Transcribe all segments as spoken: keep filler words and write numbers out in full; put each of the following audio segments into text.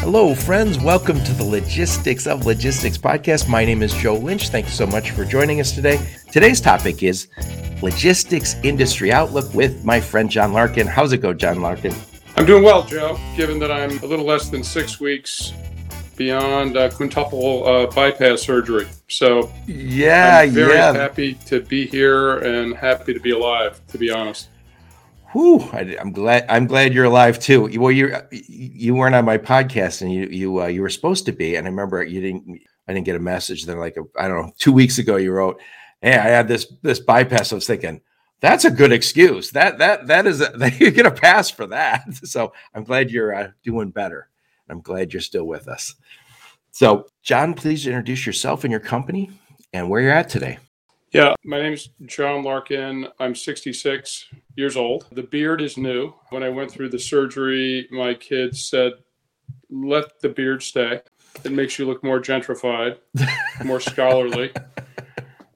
Hello, friends. Welcome to the Logistics of Logistics podcast. My name is Joe Lynch. Thanks so much for joining us today. Today's topic is Logistics Industry Outlook with my friend John Larkin. How's it go, John Larkin? I'm doing well, Joe, given that I'm a little less than six weeks beyond uh, quintuple uh, bypass surgery. So yeah, I'm very yeah. happy to be here and happy to be alive, to be honest. Whew, I, I'm glad I'm glad you're alive too. Well, you you weren't on my podcast and you you uh, you were supposed to be, and I remember you didn't I didn't get a message. Then like a, I don't know, two weeks ago you wrote, "Hey, I had this this bypass." I was thinking, that's a good excuse. That that that is a, that you get a pass for that. So I'm glad you're uh, doing better. I'm glad you're still with us. So, John, please introduce yourself and your company and where you're at today. Yeah, my name is John Larkin. I'm sixty-six years old. The beard is new. When I went through the surgery, my kids said, "Let the beard stay. It makes you look more gentrified, more scholarly."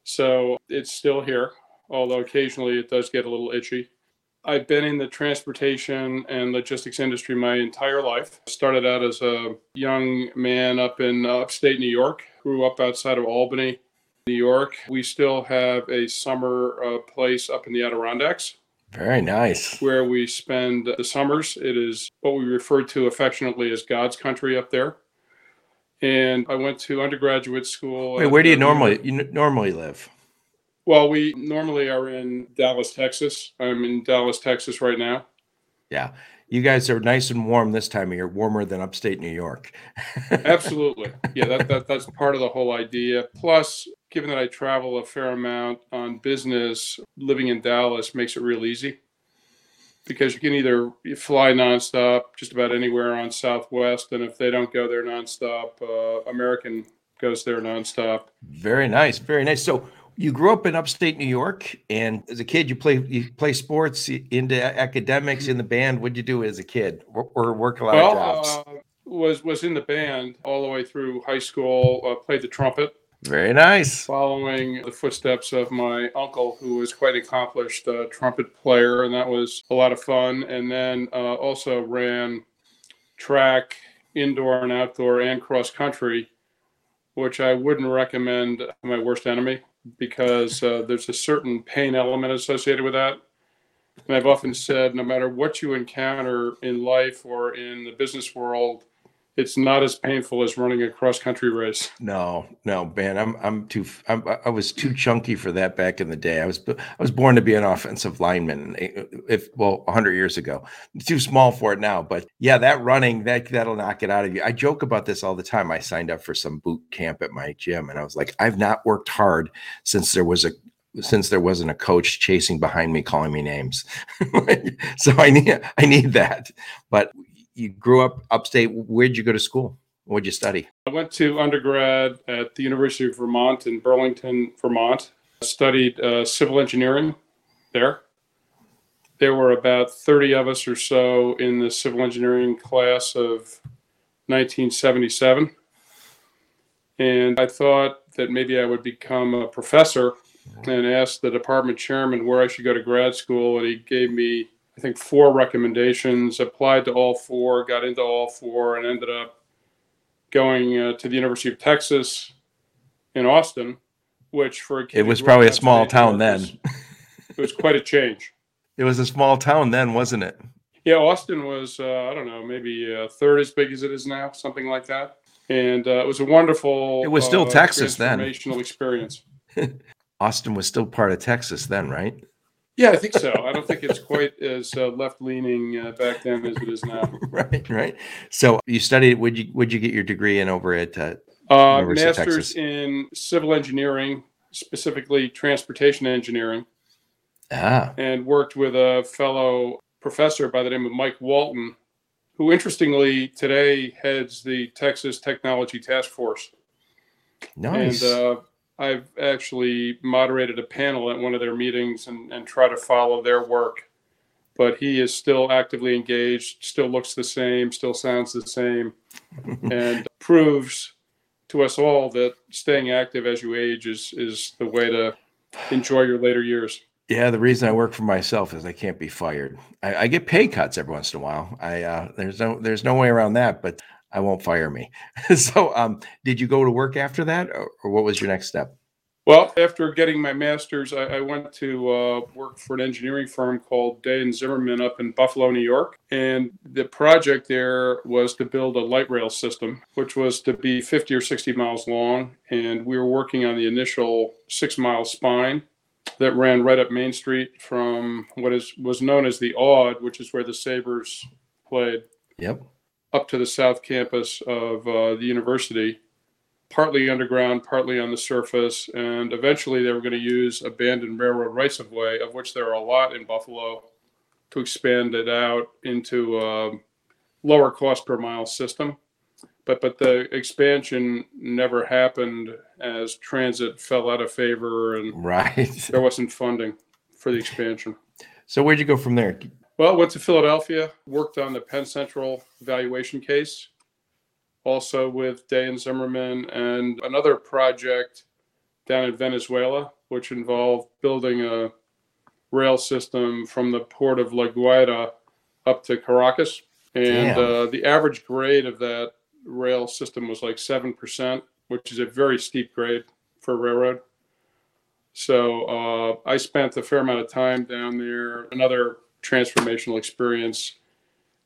So it's still here, although occasionally it does get a little itchy. I've been in the transportation and logistics industry my entire life. Started out as a young man up in upstate New York, grew up outside of Albany, New York. We still have a summer uh, place up in the Adirondacks. Very nice. Where we spend the summers. It is what we refer to affectionately as God's country up there. And I went to undergraduate school. Wait, where do you normally you n- normally live? Well, we normally are in Dallas, Texas. I'm in Dallas, Texas right now. Yeah. You guys are nice and warm this time of year, warmer than upstate New York. Absolutely. Yeah, that, that that's part of the whole idea. Plus, given that I travel a fair amount on business, living in Dallas makes it real easy because you can either fly nonstop just about anywhere on Southwest, and if they don't go there nonstop, uh, American goes there nonstop. Very nice. Very nice. So you grew up in upstate New York, and as a kid, you play you play sports, into academics, in the band. What did you do as a kid, or, or work a lot well, of jobs? Uh, was was in the band all the way through high school. Uh, played the trumpet. Very nice. Following the footsteps of my uncle, who was quite accomplished uh, trumpet player, and that was a lot of fun. And then uh, also ran track, indoor and outdoor, and cross country, which I wouldn't recommend to my worst enemy, because uh, there's a certain pain element associated with that. And I've often said, no matter what you encounter in life or in the business world, it's not as painful as running a cross-country race. No, no, man, I'm I'm too I'm, I was too chunky for that back in the day. I was I was born to be an offensive lineman. If well, one hundred years ago, I'm too small for it now. But yeah, that running that that'll knock it out of you. I joke about this all the time. I signed up for some boot camp at my gym, and I was like, I've not worked hard since there was a. since there wasn't a coach chasing behind me calling me names. So I need I need that, but. You grew up upstate. Where'd you go to school? What'd you study? I went to undergrad at the University of Vermont in Burlington, Vermont. I studied uh, civil engineering there. There were about thirty of us or so in the civil engineering class of nineteen seventy-seven. And I thought that maybe I would become a professor and asked the department chairman where I should go to grad school. And he gave me I think four recommendations, applied to all four, got into all four, and ended up going uh, to the University of Texas in Austin, which for a kid, it was probably a small town then. It was quite a change. It was a small town then, wasn't it? Yeah, Austin was, uh, I don't know, maybe a third as big as it is now, something like that. And uh, it was a wonderful, it was still uh, Texas then. Transformational experience. Austin was still part of Texas then, right? Yeah, I think so. I don't think it's quite as uh, left-leaning uh, back then as it is now. Right, right. So you studied, would you would you get your degree in over at uh, uh, University of Texas? Master's in civil engineering, specifically transportation engineering. Ah. And worked with a fellow professor by the name of Mike Walton, who interestingly today heads the Texas Technology Task Force. Nice. And, uh, I've actually moderated a panel at one of their meetings and, and try to follow their work but he is still actively engaged, still looks the same, still sounds the same, and proves to us all that staying active as you age is is the way to enjoy your later years. Yeah, the reason I work for myself is I can't be fired. I, I get pay cuts every once in a while. I uh, there's no there's no way around that, but I won't fire me. So um, did you go to work after that, or, or what was your next step? Well, after getting my master's, I, I went to uh, work for an engineering firm called Day and Zimmerman up in Buffalo, New York. And the project there was to build a light rail system, which was to be fifty or sixty miles long. And we were working on the initial six mile spine that ran right up Main Street from what is was known as the Aude, which is where the Sabres played, yep, up to the south campus of uh, the university. Partly underground, partly on the surface, and eventually they were going to use abandoned railroad rights-of-way, of which there are a lot in Buffalo, to expand it out into a lower cost per mile system. But but the expansion never happened as transit fell out of favor, and right. There wasn't funding for the expansion. So where'd you go from there? Well, went to Philadelphia, worked on the Penn Central valuation case, also with Day and Zimmerman, and another project down in Venezuela, which involved building a rail system from the port of La Guaira up to Caracas. And uh, the average grade of that rail system was like seven percent, which is a very steep grade for a railroad. So uh, I spent a fair amount of time down there, another transformational experience.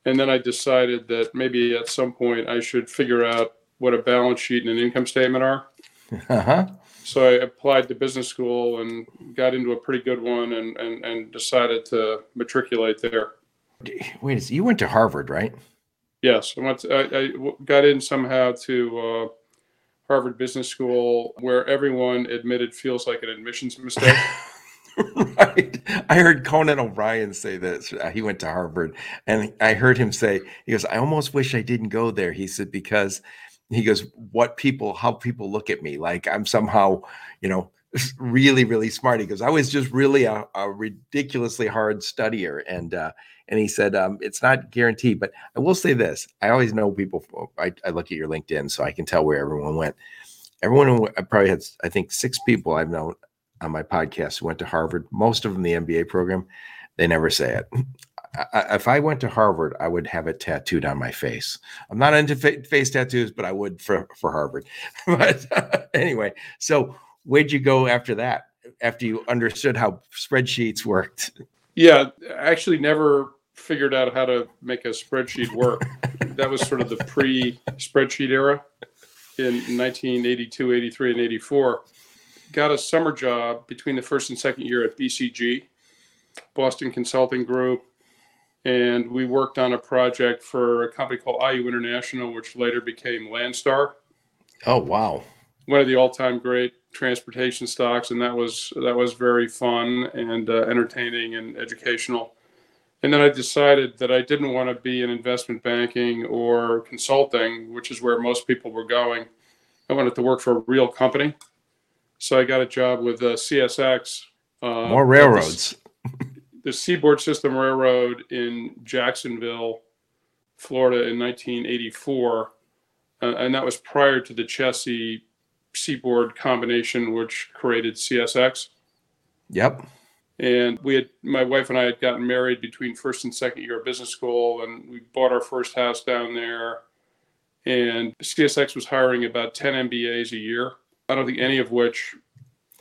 And then I decided that maybe at some point I should figure out what a balance sheet and an income statement are. Uh-huh. So I applied to business school and got into a pretty good one and, and, and decided to matriculate there. Wait a second, you went to Harvard, right? Yes. I, went to, I, I got in somehow to uh, Harvard Business School, where everyone admitted feels like an admissions mistake. Right. I heard Conan O'Brien say this. He went to Harvard, and I heard him say, he goes, I almost wish I didn't go there. He said, because he goes, what people, how people look at me, like I'm somehow, you know, really, really smart. He goes, I was just really a, a ridiculously hard studier. And, uh, and he said, um, it's not guaranteed, but I will say this. I always know people, I, I look at your LinkedIn, so I can tell where everyone went. Everyone, I probably had, I think six people I've known on my podcast who went to Harvard, most of them the M B A program. They never say it. I, if I went to Harvard, I would have it tattooed on my face. I'm not into fa- face tattoos, but I would for, for Harvard. But uh, anyway, so where'd you go after that, after you understood how spreadsheets worked? Yeah, I actually never figured out how to make a spreadsheet work. That was sort of the pre-spreadsheet era in nineteen eighty-two, eighty-three, and eighty-four. Got a summer job between the first and second year at B C G, Boston Consulting Group, and we worked on a project for a company called I U International, which later became Landstar. Oh, wow. One of the all-time great transportation stocks, and that was that was very fun and uh, entertaining and educational. And then I decided that I didn't want to be in investment banking or consulting, which is where most people were going. I wanted to work for a real company. So I got a job with uh, C S X. Uh, More railroads. The, the Seaboard System Railroad in Jacksonville, Florida in nineteen eighty-four. Uh, and that was prior to the Chessie Seaboard combination, which created C S X. Yep. And we had, my wife and I had gotten married between first and second year of business school, and we bought our first house down there. And C S X was hiring about ten M B As a year. I don't think any of which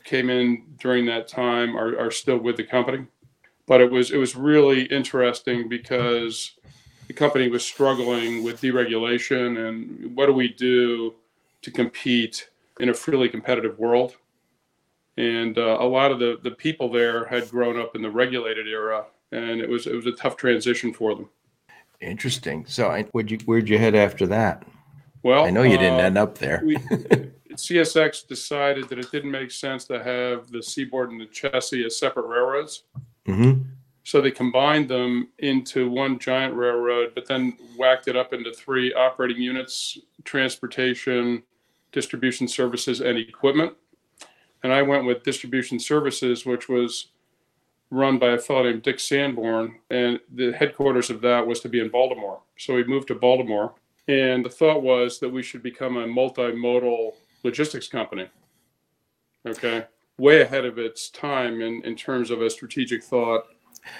came in during that time are, are still with the company. But it was it was really interesting because the company was struggling with deregulation and what do we do to compete in a freely competitive world? And uh, a lot of the, the people there had grown up in the regulated era, and it was it was a tough transition for them. Interesting. So I, where'd you, where'd you head after that? Well, I know you didn't uh, end up there. We, C S X decided that it didn't make sense to have the Seaboard and the Chessie as separate railroads. Mm-hmm. So they combined them into one giant railroad, but then whacked it up into three operating units: transportation, distribution services, and equipment. And I went with distribution services, which was run by a fellow named Dick Sanborn, and the headquarters of that was to be in Baltimore. So we moved to Baltimore, and the thought was that we should become a multimodal logistics company, okay? Way ahead of its time in, in terms of a strategic thought.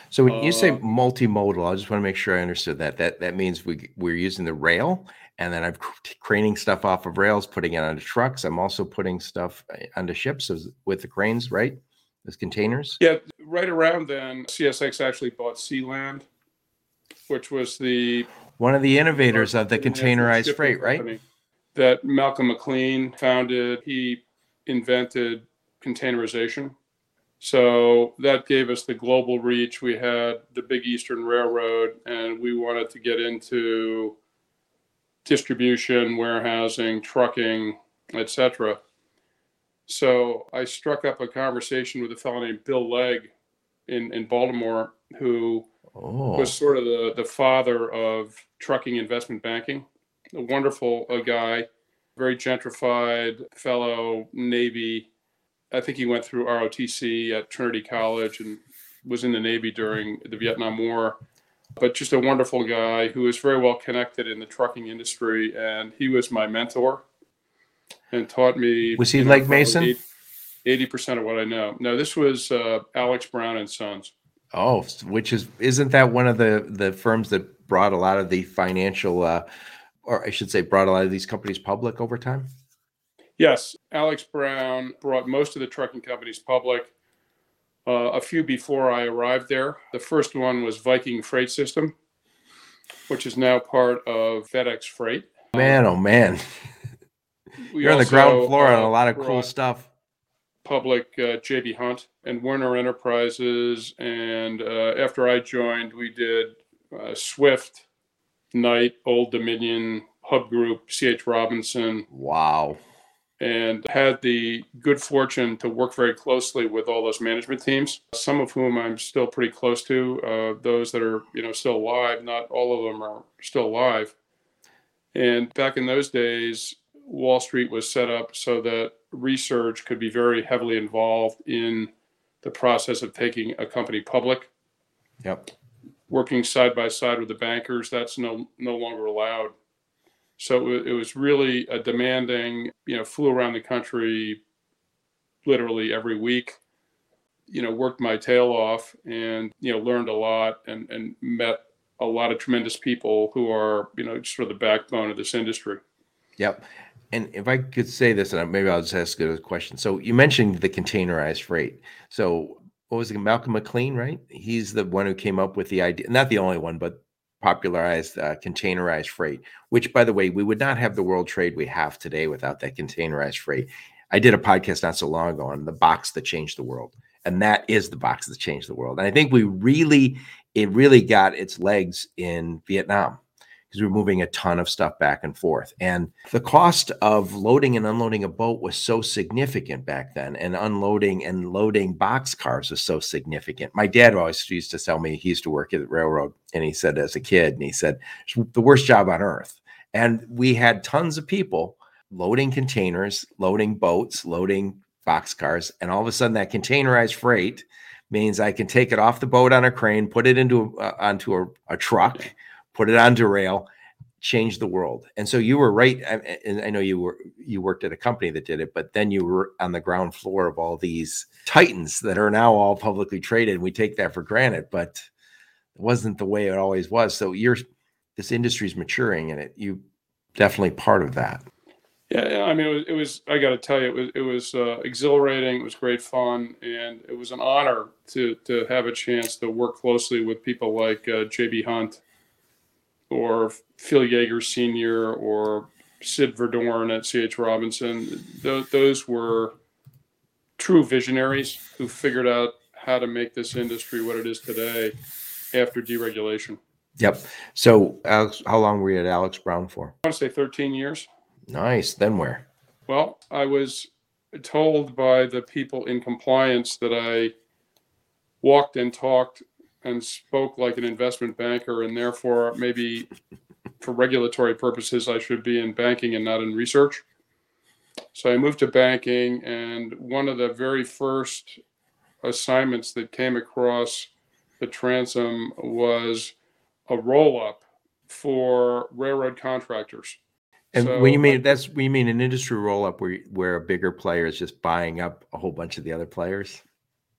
So when you uh, say multimodal, I just want to make sure I understood that. That that means we, we're using the rail, and then I'm craning stuff off of rails, putting it onto trucks. I'm also putting stuff onto ships with the cranes, right? As containers? Yeah, right around then, C S X actually bought Sealand, which was the... One of the innovators of the containerized freight, right? That Malcolm McLean founded. He invented containerization. So that gave us the global reach. We had the Big Eastern Railroad, and we wanted to get into distribution, warehousing, trucking, et cetera. So I struck up a conversation with a fellow named Bill Legg in, in Baltimore, who oh. was sort of the, the father of trucking investment banking. A wonderful a guy, very gentrified fellow, Navy. I think he went through R O T C at Trinity College and was in the Navy during the Vietnam War. But just a wonderful guy who was very well connected in the trucking industry. And he was my mentor. And taught me. Was he Legg Mason? Eighty percent of what I know. No, this was uh, Alex Brown and Sons. Oh, which is isn't that one of the the firms that brought a lot of the financial, uh, or I should say, brought a lot of these companies public over time? Yes, Alex Brown brought most of the trucking companies public. Uh, a few before I arrived there. The first one was Viking Freight System, which is now part of FedEx Freight. Man, oh man. We You're on the ground floor uh, on a lot of cool stuff. Public uh, J B. Hunt and Werner Enterprises. And uh, after I joined, we did uh, Swift, Knight, Old Dominion, Hub Group, C H Robinson. Wow. And had the good fortune to work very closely with all those management teams, some of whom I'm still pretty close to, uh, those that are you know still alive. Not all of them are still alive. And back in those days, Wall Street was set up so that research could be very heavily involved in the process of taking a company public. Yep. Working side by side with the bankers, that's no no longer allowed. So it was really a demanding, you know, flew around the country literally every week, you know, worked my tail off and, you know, learned a lot and, and met a lot of tremendous people who are, you know, sort of the backbone of this industry. Yep. And if I could say this, and maybe I'll just ask a question. So you mentioned the containerized freight. So what was it, Malcolm McLean, right? He's the one who came up with the idea, not the only one, but popularized uh, containerized freight, which, by the way, we would not have the world trade we have today without that containerized freight. I did a podcast not so long ago on the box that changed the world. And that is the box that changed the world. And I think we really, it really got its legs in Vietnam. We're moving a ton of stuff back and forth. And the cost of loading and unloading a boat was so significant back then. And unloading and loading boxcars was so significant. My dad always used to tell me, he used to work at the railroad. And he said, as a kid, and he said, it's the worst job on earth. And we had tons of people loading containers, loading boats, loading boxcars. And all of a sudden that containerized freight means I can take it off the boat on a crane, put it into uh, onto a, a truck, put it onto rail, change the world. And so you were right. I, and I know you were, you worked at a company that did it, but then you were on the ground floor of all these titans that are now all publicly traded. And we take that for granted, but it wasn't the way it always was. So you're, this industry's maturing and it, you definitely part of that. Yeah. I mean, it was, it was I got to tell you, it was, it was uh, exhilarating. It was great fun. And it was an honor to, to have a chance to work closely with people like uh, J B. Hunt, or Phil Yeager Senior, or Sid Verdorn at C H Robinson. Th- those were true visionaries who figured out how to make this industry what it is today after deregulation. Yep. So Alex, how long were you at Alex Brown for? I want to say thirteen years. Nice. Then where? Well, I was told by the people in compliance that I walked and talked and spoke like an investment banker, and therefore maybe for regulatory purposes, I should be in banking and not in research. So I moved to banking, and one of the very first assignments that came across the transom was a roll-up for railroad contractors. And so, when you mean that's we mean an industry roll-up where where a bigger player is just buying up a whole bunch of the other players,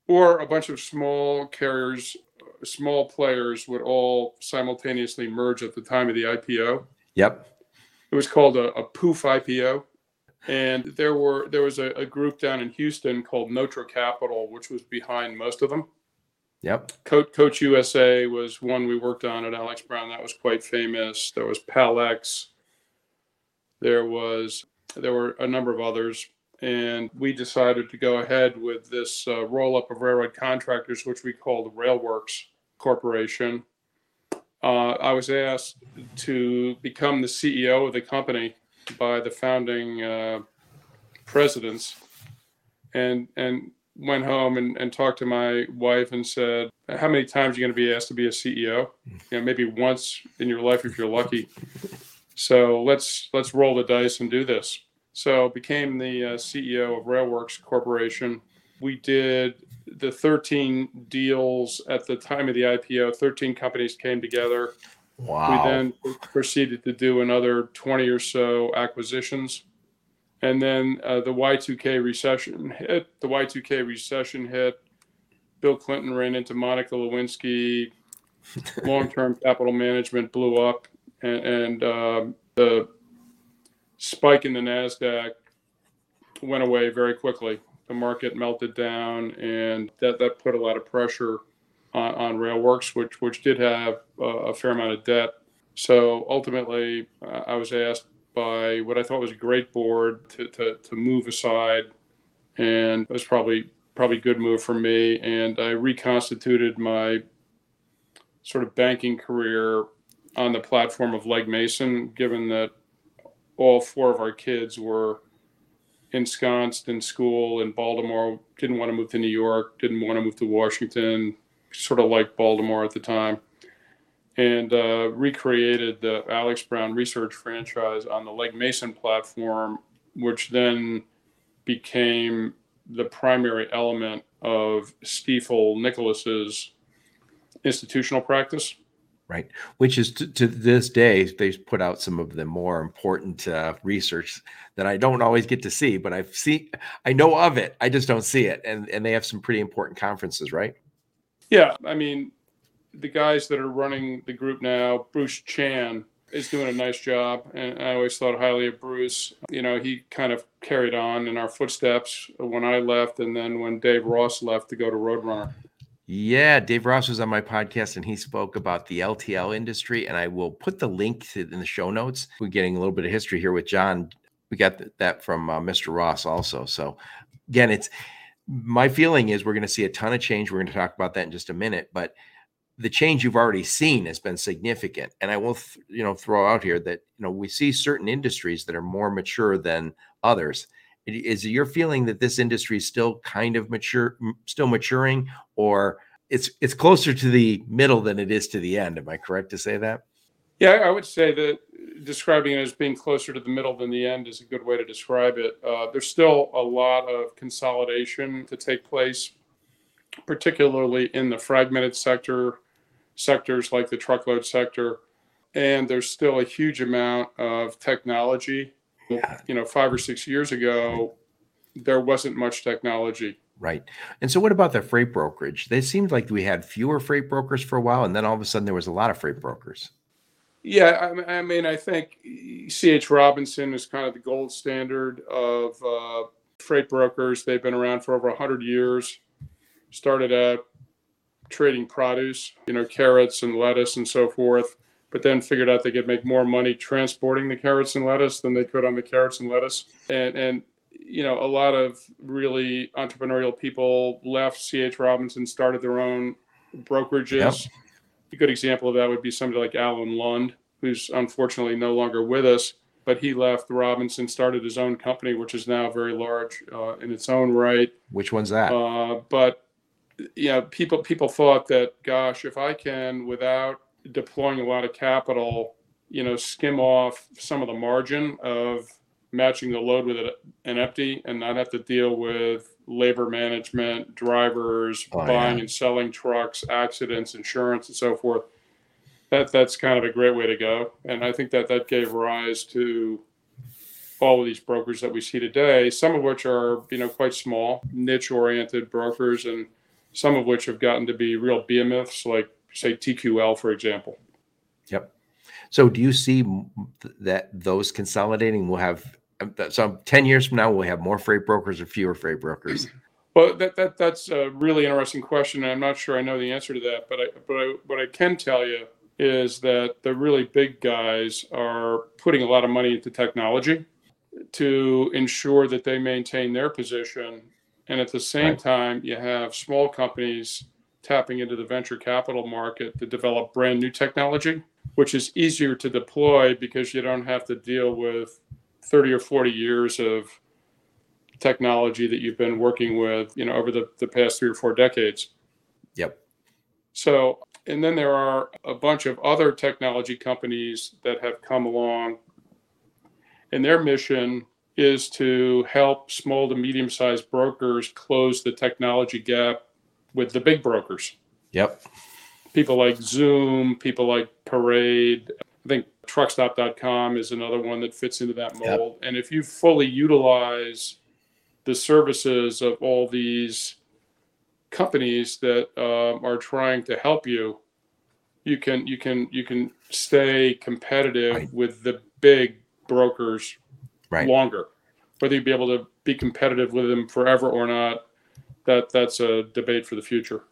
or a bunch of small carriers, small players would all simultaneously merge at the time of the I P O. Yep, it was called a, a poof I P O, and there were there was a, a group down in Houston called Notro Capital, which was behind most of them. Yep, Coach, Coach U S A was one we worked on at Alex Brown. That was quite famous. There was Palex. There was, there were a number of others, and we decided to go ahead with this uh, roll-up of railroad contractors, which we called RailWorks Corporation. Uh, I was asked to become the C E O of the company by the founding uh, presidents, and and went home and, and talked to my wife and said, how many times are you going to be asked to be a C E O? You know, maybe once in your life if you're lucky. So let's let's roll the dice and do this. So became the uh, C E O of RailWorks Corporation. We did the thirteen deals at the time of the I P O. thirteen companies came together. Wow. We then proceeded to do another twenty or so acquisitions. And then uh, the Y two K recession hit. The Y two K recession hit. Bill Clinton ran into Monica Lewinsky. Long-term capital management blew up. And, and uh, the spike in the NASDAQ went away very quickly. The market melted down, and that, that put a lot of pressure on, on RailWorks, which which did have uh, a fair amount of debt. So ultimately, uh, I was asked by what I thought was a great board to, to, to move aside, and it was probably probably a good move for me. And I reconstituted my sort of banking career on the platform of Legg Mason, given that all four of our kids were ensconced in school in Baltimore, didn't want to move to New York, didn't want to move to Washington, sort of like Baltimore at the time, and uh, recreated the Alex Brown research franchise on the Legg Mason platform, which then became the primary element of Stiefel Nicholas's institutional practice. Right, which is to, to this day, they've put out some of the more important uh, research that I don't always get to see, but I've seen, I know of it. I just don't see it, and and they have some pretty important conferences, right? Yeah, I mean, the guys that are running the group now, Bruce Chan is doing a nice job, and I always thought highly of Bruce. You know, he kind of carried on in our footsteps when I left, and then when Dave Ross left to go to Roadrunner. Yeah, Dave Ross was on my podcast, and he spoke about the L T L industry, and I will put the link to, in the show notes. We're getting a little bit of history here with John. We got th- that from uh, Mister Ross also. So again, it's my feeling is we're going to see a ton of change. We're going to talk about that in just a minute, but the change you've already seen has been significant. And I will th- you know, throw out here that you know we see certain industries that are more mature than others. Is it your feeling that this industry is still kind of mature, still maturing, or it's it's closer to the middle than it is to the end? Am I correct to say that? Yeah, I would say that describing it as being closer to the middle than the end is a good way to describe it. Uh, there's still a lot of consolidation to take place, particularly in the fragmented sector, sectors like the truckload sector. And there's still a huge amount of technology. Yeah. You know, five or six years ago, there wasn't much technology. Right. And so what about the freight brokerage? They seemed like we had fewer freight brokers for a while, and then all of a sudden there was a lot of freight brokers. Yeah. I, I mean, I think C H Robinson is kind of the gold standard of uh, freight brokers. They've been around for over one hundred years, started out trading produce, you know, carrots and lettuce and so forth, but then figured out they could make more money transporting the carrots and lettuce than they could on the carrots and lettuce. And, and you know, a lot of really entrepreneurial people left C H Robinson, started their own brokerages. Yep. A good example of that would be somebody like Alan Lund, who's unfortunately no longer with us, but he left Robinson, started his own company, which is now very large uh, in its own right. Which one's that? Uh, but, you know, people, people thought that, gosh, if I can, without deploying a lot of capital, you know, skim off some of the margin of matching the load with an empty and not have to deal with labor management, drivers, oh, buying yeah. and selling trucks, accidents, insurance, and so forth. That that's kind of a great way to go. And I think that that gave rise to all of these brokers that we see today, some of which are, you know, quite small, niche-oriented brokers, and some of which have gotten to be real behemoths, like, say, T Q L, for example. Yep. So do you see that those consolidating will have, so ten years from now, we'll have more freight brokers or fewer freight brokers? Well, that, that that's a really interesting question, and I'm not sure I know the answer to that, but I, but I, what I can tell you is that the really big guys are putting a lot of money into technology to ensure that they maintain their position. And at the same right. time, you have small companies tapping into the venture capital market to develop brand new technology, which is easier to deploy because you don't have to deal with thirty or forty years of technology that you've been working with, you know, over the, the past three or four decades. Yep. So, and then there are a bunch of other technology companies that have come along, and their mission is to help small to medium-sized brokers close the technology gap with the big brokers. Yep. People like Zoom, people like Parade. I think truck stop dot com is another one that fits into that mold. Yep. And if you fully utilize the services of all these companies that uh, are trying to help you, you can you can you can stay competitive right. with the big brokers right. longer. Whether you'd be able to be competitive with them forever or not, that that's a debate for the future.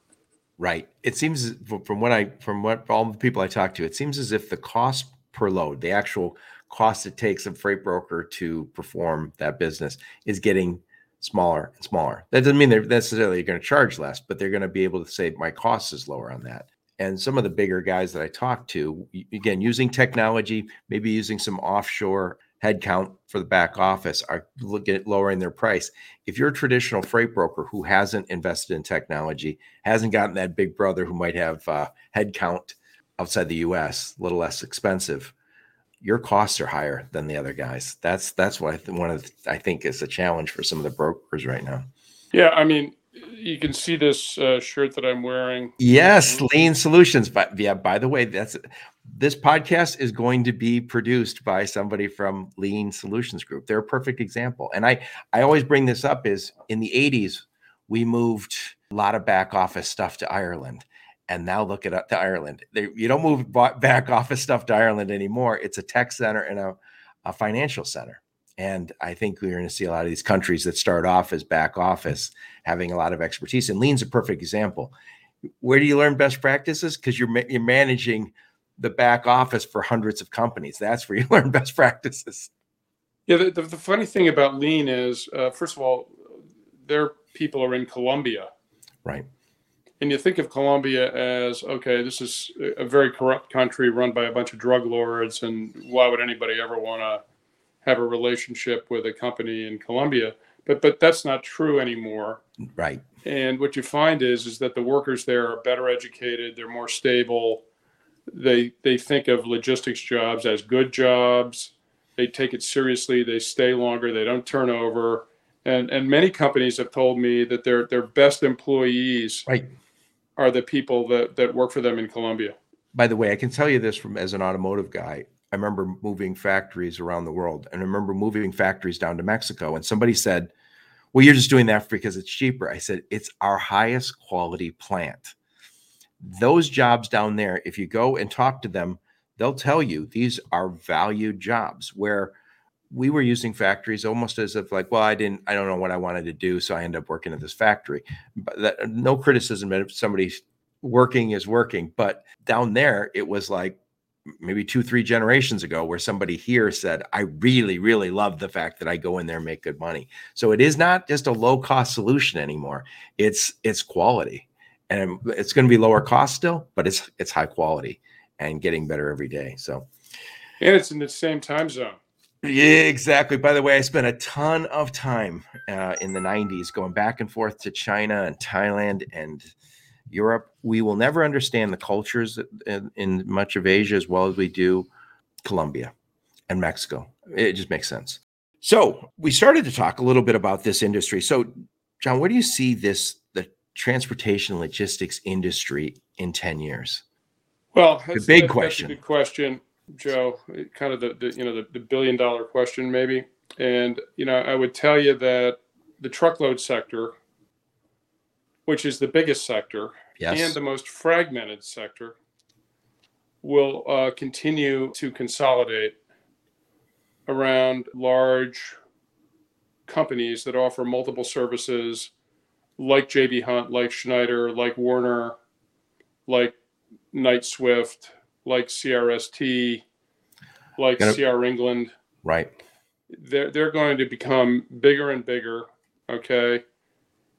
Right. It seems from what I from what all the people I talk to, it seems as if the cost per load, the actual cost it takes a freight broker to perform that business, is getting smaller and smaller. That doesn't mean they're necessarily going to charge less, but they're going to be able to say my cost is lower on that. And some of the bigger guys that I talk to, again, using technology, maybe using some offshore headcount for the back office, are looking at lowering their price. If you're a traditional freight broker who hasn't invested in technology, hasn't gotten that big brother who might have uh, headcount outside the U S, a little less expensive, your costs are higher than the other guys. That's that's what I th- one of the, I think is a challenge for some of the brokers right now. Yeah, I mean, you can see this uh, shirt that I'm wearing. Yes, Lean Solutions. But yeah, by the way, that's this podcast is going to be produced by somebody from Lean Solutions Group. They're a perfect example. And I, I always bring this up is in the eighties, we moved a lot of back office stuff to Ireland. And now look at to Ireland. They, you don't move back office stuff to Ireland anymore. It's a tech center and a, a financial center. And I think we're going to see a lot of these countries that start off as back office having a lot of expertise. And Lean's a perfect example. Where do you learn best practices? Because you're you're managing the back office for hundreds of companies. That's where you learn best practices. Yeah, the, the, the funny thing about Lean is, uh, first of all, their people are in Colombia. Right. And you think of Colombia as, okay, this is a very corrupt country run by a bunch of drug lords, and why would anybody ever want to have a relationship with a company in Colombia? But but that's not true anymore. Right. And what you find is is that the workers there are better educated, they're more stable, they they think of logistics jobs as good jobs, they take it seriously, they stay longer, they don't turn over. And and many companies have told me that their their best employees right. are the people that, that work for them in Colombia. By the way, I can tell you this from as an automotive guy. I remember moving factories around the world, and I remember moving factories down to Mexico. And somebody said, well, you're just doing that because it's cheaper. I said, it's our highest quality plant. Those jobs down there, if you go and talk to them, they'll tell you these are valued jobs, where we were using factories almost as if like, well, I didn't, I don't know what I wanted to do, so I ended up working at this factory. But that, no criticism if somebody working is working. But down there, it was like, maybe two, three generations ago, where somebody here said, I really, really love the fact that I go in there and make good money. So it is not just a low cost solution anymore. It's, it's quality, and it's going to be lower cost still, but it's, it's high quality and getting better every day. So, and it's in the same time zone. Yeah, exactly. By the way, I spent a ton of time uh, in the nineties going back and forth to China and Thailand and Europe. We will never understand the cultures in, in much of Asia as well as we do Colombia and Mexico. It just makes sense. So we started to talk a little bit about this industry. So John, where do you see this, the transportation logistics industry in ten years? Well, that's the big that's, question. That's a good question, Joe, kind of the, the you know, the, the billion dollar question maybe. And, you know, I would tell you that the truckload sector, which is the biggest sector, yes, and the most fragmented sector, will uh, continue to consolidate around large companies that offer multiple services, like J B. Hunt, like Schneider, like Werner, like Knight Swift, like C R S T, like gonna, C R England. Right. They're, they're going to become bigger and bigger, okay?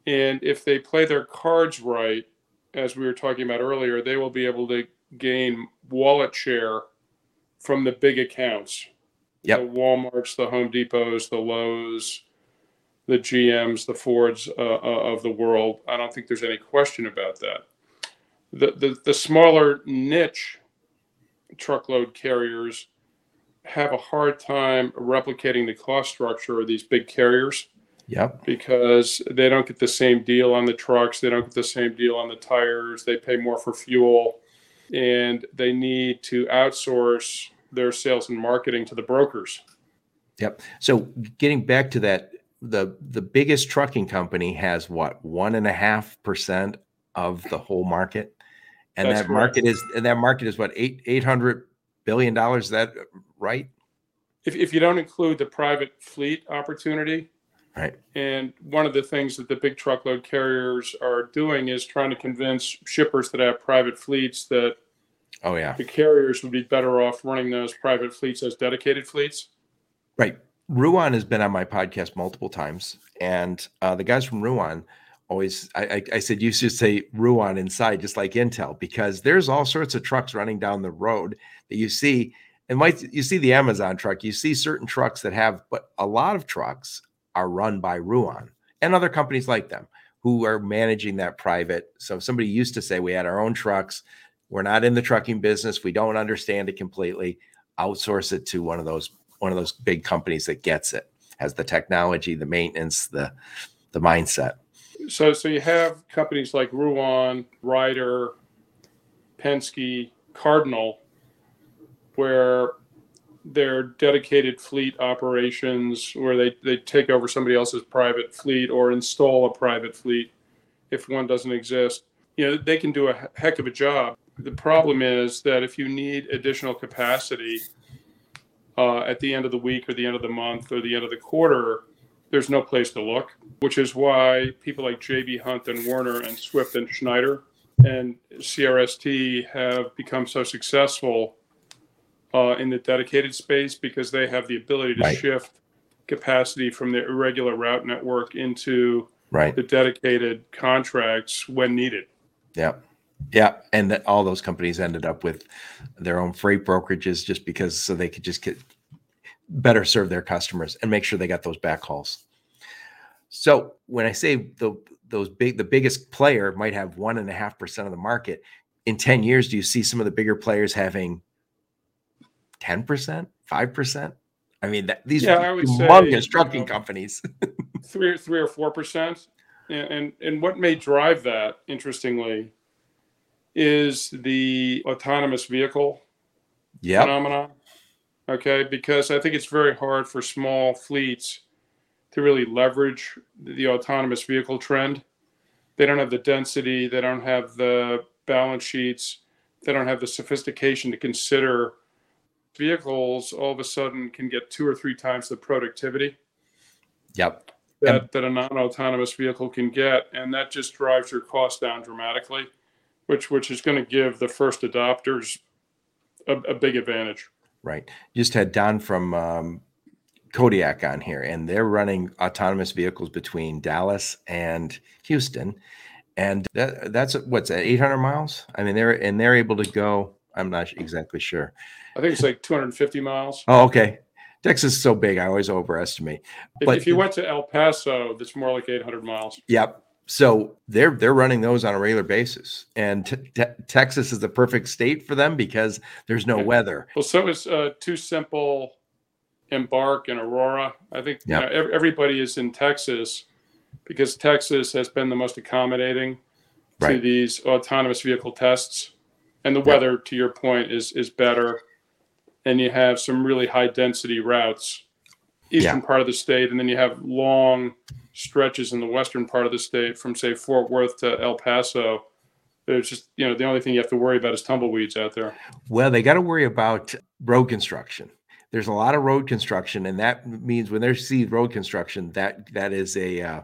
And if they play their cards right, as we were talking about earlier, they will be able to gain wallet share from the big accounts. Yep. The Walmarts, the Home Depots, the Lowe's, the G Ms, the Fords uh, of the world. I don't think there's any question about that. The, the, the smaller niche truckload carriers have a hard time replicating the cost structure of these big carriers. Yep. Because they don't get the same deal on the trucks. They don't get the same deal on the tires. They pay more for fuel, and they need to outsource their sales and marketing to the brokers. Yep. So getting back to that, the, the biggest trucking company has what, one and a half percent of the whole market. And That's that correct. market is, and that market is what, eight, eight hundred billion dollars. Is that right? If if you don't include the private fleet opportunity. Right. And one of the things that the big truckload carriers are doing is trying to convince shippers that have private fleets that, oh yeah, the carriers would be better off running those private fleets as dedicated fleets. Right. Ruan has been on my podcast multiple times, and uh, the guys from Ruan always, I, I, I said, you should say Ruan inside, just like Intel, because there's all sorts of trucks running down the road that you see, and might you see the Amazon truck, you see certain trucks that have, but a lot of trucks are run by Ruan and other companies like them who are managing that private. So somebody used to say we had our own trucks. We're not in the trucking business. We don't understand it completely. Outsource it to one of those one of those big companies that gets it, has the technology, the maintenance, the the mindset. So, so you have companies like Ruan, Ryder, Penske, Cardinal, where their dedicated fleet operations, where they, they take over somebody else's private fleet or install a private fleet if one doesn't exist. You know, they can do a heck of a job. The problem is that if you need additional capacity uh, at the end of the week or the end of the month or the end of the quarter, there's no place to look, which is why people like J B. Hunt and Werner and Swift and Schneider and C R S T have become so successful uh, in the dedicated space, because they have the ability to right. shift capacity from the irregular route network into right. the dedicated contracts when needed. Yeah. Yeah. And that all those companies ended up with their own freight brokerages just because, so they could just get better serve their customers and make sure they got those backhauls. So when I say the, those big, the biggest player might have one and a half percent of the market in ten years, do you see some of the bigger players having ten percent, five percent? I mean, that, these yeah, are humongous trucking you know, companies. three or three or four percent. And, and, and what may drive that, interestingly, is the autonomous vehicle yep. phenomenon, okay? Because I think it's very hard for small fleets to really leverage the autonomous vehicle trend. They don't have the density, they don't have the balance sheets, they don't have the sophistication to consider vehicles all of a sudden can get two or three times the productivity yep. that, and- that a non-autonomous vehicle can get, and that just drives your costs down dramatically. Which which is going to give the first adopters a, a big advantage. Right. Just had Don from um, Kodiak on here, and they're running autonomous vehicles between Dallas and Houston, and that, that's what's at eight hundred miles. I mean, they're and they're able to go. I'm not exactly sure. I think it's like two hundred fifty miles. Oh, okay. Texas is so big, I always overestimate. If, but, if you went to El Paso, that's more like eight hundred miles. Yep. So they're they're running those on a regular basis, and te- te- Texas is the perfect state for them because there's no weather. Well, so is uh, Too Simple Embark and Aurora. I think yep. you know, everybody is in Texas because Texas has been the most accommodating right. to these autonomous vehicle tests. And the yep. weather, to your point, is is better. And you have some really high density routes, eastern yeah. part of the state. And then you have long stretches in the western part of the state from, say, Fort Worth to El Paso. There's just, you know, the only thing you have to worry about is tumbleweeds out there. Well, they got to worry about road construction. There's a lot of road construction. And that means when they see road construction, that that is a uh,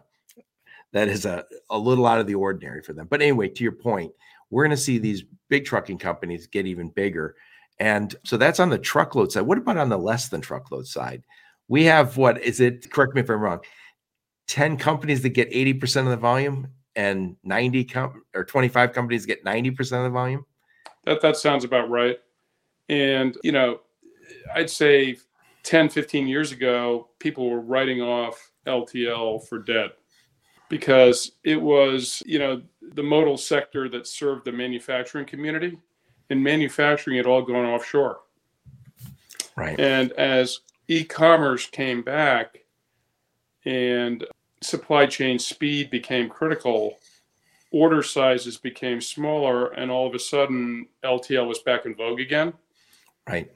that is a, a little out of the ordinary for them. But anyway, to your point, we're going to see these big trucking companies get even bigger. And so that's on the truckload side. What about on the less than truckload side? We have what is it? Correct me if I'm wrong. ten companies that get eighty percent of the volume and ninety com- or twenty-five companies get ninety percent of the volume. That that sounds about right. And, you know, I'd say ten, fifteen years ago, people were writing off L T L for dead because it was, you know, the modal sector that served the manufacturing community. In manufacturing, it all gone offshore. Right. And as e-commerce came back and supply chain speed became critical, order sizes became smaller, and all of a sudden L T L was back in vogue again. Right.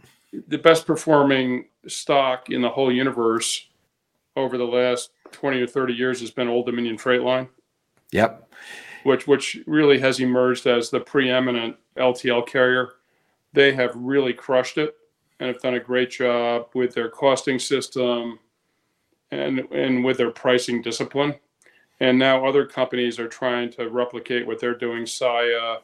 The best performing stock in the whole universe over the last twenty or thirty years has been Old Dominion Freight Line. Yep. Which which really has emerged as the preeminent L T L carrier. They have really crushed it and have done a great job with their costing system and and with their pricing discipline. And now other companies are trying to replicate what they're doing. Saia,